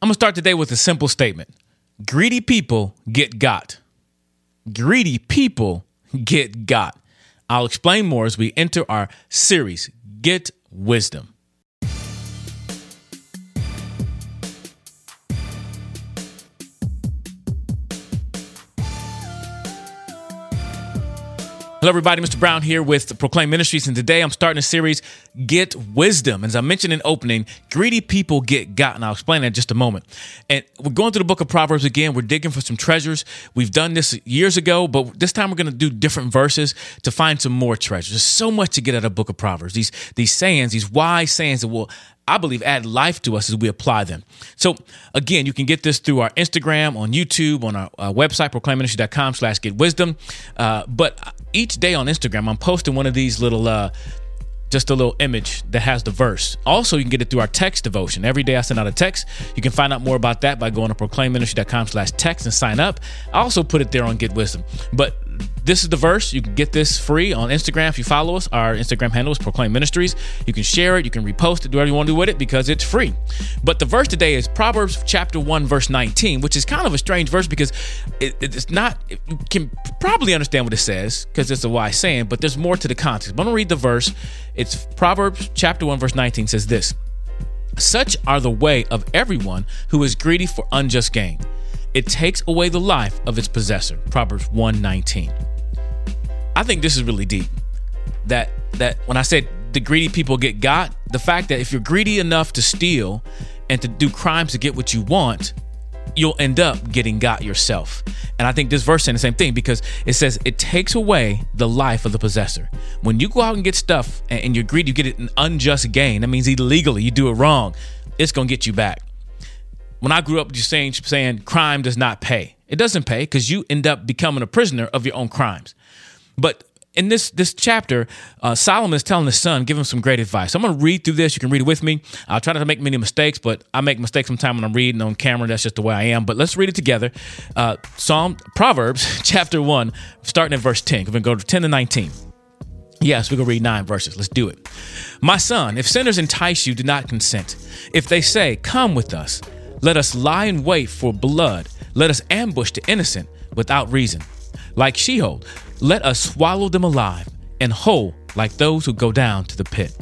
I'm going to start today with a simple statement. Greedy people get got. Greedy people get got. I'll explain more as we enter our series, Get Wisdom. Hello, everybody. Mr. Brown here with Proclaim Ministries, and today I'm starting a series, Get Wisdom. As I mentioned in opening, greedy people get got, and I'll explain that in just a moment. And we're going through the book of Proverbs again. We're digging for some treasures. We've done this years ago, but this time we're going to do different verses to find some more treasures. There's so much to get out of the book of Proverbs, these sayings, these wise sayings that will, I believe, add life to us as we apply them. So again, you can get this through our Instagram, on YouTube, on our website, proclaimministry.com/getwisdom. But each day on Instagram, I'm posting one of these little, just a little image that has the verse. Also, you can get it through our text devotion. Every day I send out a text. You can find out more about that by going to proclaimministry.com/text and sign up. I also put it there on Get Wisdom. But this is the verse. You can get this free on Instagram if you follow us. Our Instagram handle is Proclaim Ministries. You can share it. You can repost it. Do whatever you want to do with it because it's free. But the verse today is Proverbs chapter 1, verse 19, which is kind of a strange verse because it's not, you can probably understand what it says because it's a wise saying, but there's more to the context. But I'm going to read the verse. It's Proverbs chapter 1, verse 19 says this: "Such are the way of everyone who is greedy for unjust gain. It takes away the life of its possessor." Proverbs 1:19. I think this is really deep. That when I said the greedy people get got, the fact that if you're greedy enough to steal and to do crimes to get what you want, you'll end up getting got yourself. And I think this verse saying the same thing because it says it takes away the life of the possessor. When you go out and get stuff and you're greedy, you get it in unjust gain. That means illegally, you do it wrong. It's going to get you back. When I grew up, just saying crime does not pay. It doesn't pay because you end up becoming a prisoner of your own crimes. But in this chapter, Solomon is telling his son, give him some great advice. So I'm going to read through this. You can read it with me. I'll try not to make many mistakes, but I make mistakes sometimes when I'm reading on camera. That's just the way I am. But let's read it together. Proverbs chapter 1, starting at verse 10. We're going to go to 10 to 19. Yes, we're going to read 9 verses. Let's do it. "My son, if sinners entice you, do not consent. If they say, 'Come with us,' let us lie in wait for blood. Let us ambush the innocent without reason. Like Sheol, let us swallow them alive, and whole like those who go down to the pit.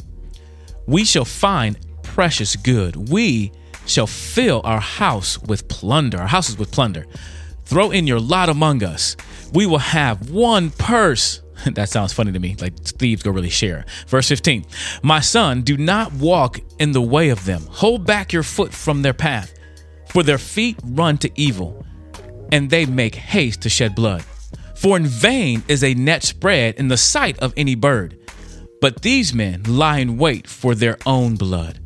We shall find precious good. We shall fill our house with plunder." Our houses with plunder. "Throw in your lot among us. We will have one purse." That sounds funny to me, like thieves go really share. Verse 15, "My son, do not walk in the way of them. Hold back your foot from their path. For their feet run to evil, and they make haste to shed blood. For in vain is a net spread in the sight of any bird. But these men lie in wait for their own blood.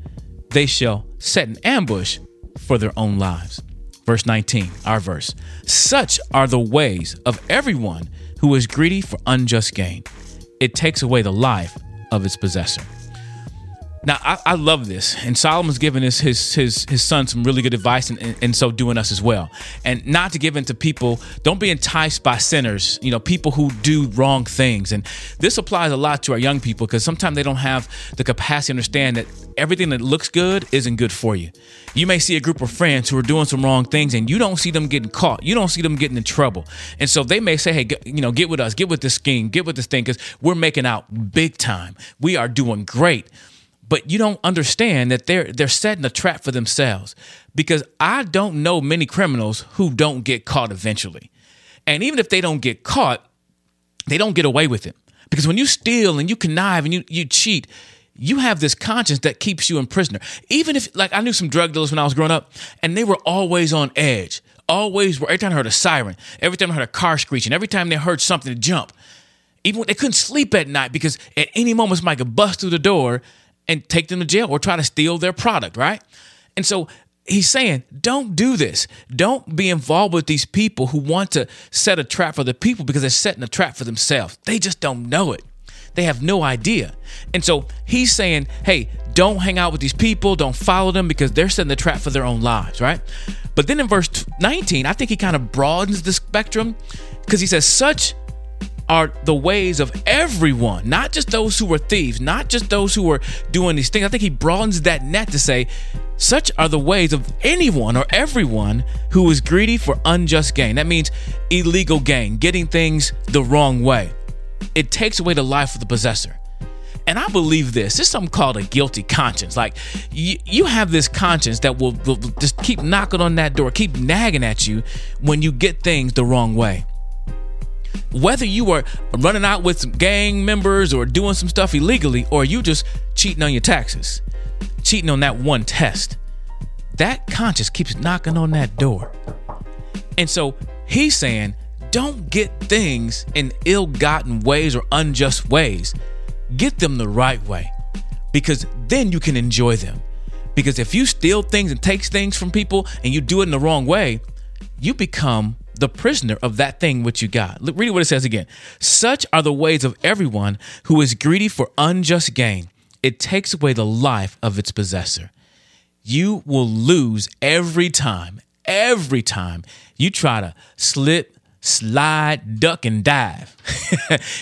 They shall set an ambush for their own lives." Verse 19, our verse: "Such are the ways of everyone who is greedy for unjust gain. It takes away the life of its possessor." Now, I love this, and Solomon's giving his son some really good advice, and so doing us as well. And not to give in to people. Don't be enticed by sinners, people who do wrong things. And this applies a lot to our young people because sometimes they don't have the capacity to understand that everything that looks good isn't good for you. You may see a group of friends who are doing some wrong things, and you don't see them getting caught. You don't see them getting in trouble. And so they may say, hey, get with us, get with this scheme, get with this thing, because we're making out big time. We are doing great. But you don't understand that they're setting a trap for themselves, because I don't know many criminals who don't get caught eventually. And even if they don't get caught, they don't get away with it, because when you steal and you connive and you cheat, you have this conscience that keeps you in prisoner. Even if, I knew some drug dealers when I was growing up, and they were always on edge, every time I heard a siren, every time I heard a car screeching, every time they heard something to jump, even when they couldn't sleep at night because at any moment somebody could bust through the door and take them to jail or try to steal their product, right? And so he's saying, don't do this. Don't be involved with these people who want to set a trap for the people, because they're setting a trap for themselves. They just don't know it. They have no idea. And so he's saying, hey, don't hang out with these people. Don't follow them, because they're setting the trap for their own lives, right? But then in verse 19, I think he kind of broadens the spectrum, because he says, such are the ways of everyone, not just those who were thieves, not just those who were doing these things. I think he broadens that net to say, such are the ways of anyone or everyone who is greedy for unjust gain. That means illegal gain, getting things the wrong way. It takes away the life of the possessor. And I believe this is something called a guilty conscience. Like you have this conscience that will just keep knocking on that door, keep nagging at you when you get things the wrong way. Whether you are running out with some gang members or doing some stuff illegally, or you just cheating on your taxes, cheating on that one test, that conscience keeps knocking on that door. And so he's saying, don't get things in ill-gotten ways or unjust ways. Get them the right way, because then you can enjoy them. Because if you steal things and take things from people and you do it in the wrong way, you become the prisoner of that thing which you got. Look, read what it says again. Such are the ways of everyone who is greedy for unjust gain. It takes away the life of its possessor. You will lose every time you try to slip, slide, duck, and dive.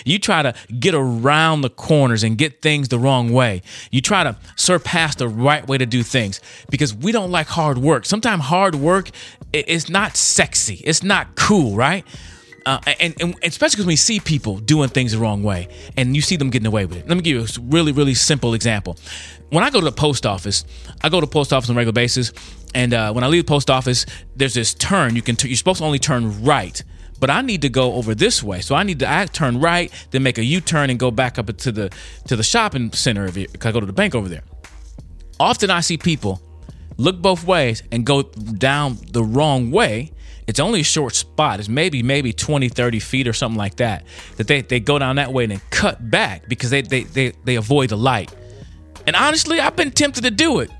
You try to get around the corners and get things the wrong way. You try to surpass the right way to do things, because we don't like hard work. Sometimes hard work is not sexy. It's not cool, right? And especially because we see people doing things the wrong way and you see them getting away with it. Let me give you a really, really simple example. When I go to the post office, I go to the post office on a regular basis. And when I leave the post office, there's this turn. You're supposed to only turn right, but I need to go over this way. So I need to turn right, then make a U-turn and go back up to the shopping center if I go to the bank over there. Often I see people look both ways and go down the wrong way. It's only a short spot. It's maybe 20, 30 feet or something like that, that they go down that way and then cut back because they avoid the light. And honestly, I've been tempted to do it,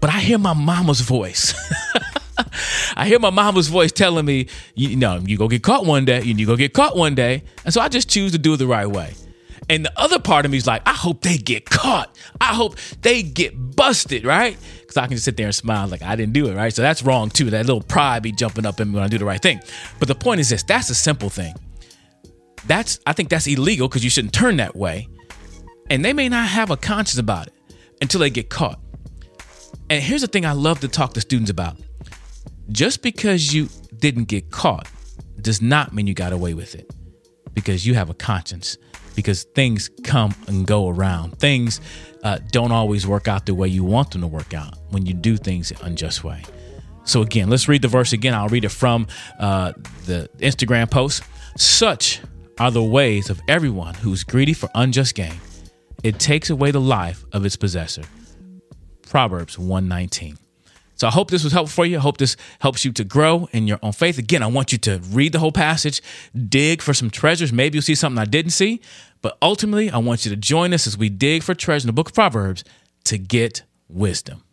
but I hear my mama's voice. I hear my mama's voice telling me, you go get caught one day. You go get caught one day. And so I just choose to do it the right way. And the other part of me is like, I hope they get caught. I hope they get busted, right? Because I can just sit there and smile like I didn't do it, right? So that's wrong too. That little pride be jumping up and when I do the right thing. But the point is this, that's a simple thing. I think that's illegal because you shouldn't turn that way. And they may not have a conscience about it until they get caught. And here's the thing I love to talk to students about. Just because you didn't get caught does not mean you got away with it, because you have a conscience, because things come and go around. Things don't always work out the way you want them to work out when you do things the unjust way. So again, let's read the verse again. I'll read it from the Instagram post. Such are the ways of everyone who's greedy for unjust gain. It takes away the life of its possessor. Proverbs 1:19. So I hope this was helpful for you. I hope this helps you to grow in your own faith. Again, I want you to read the whole passage, dig for some treasures. Maybe you'll see something I didn't see. But ultimately, I want you to join us as we dig for treasure in the book of Proverbs to get wisdom.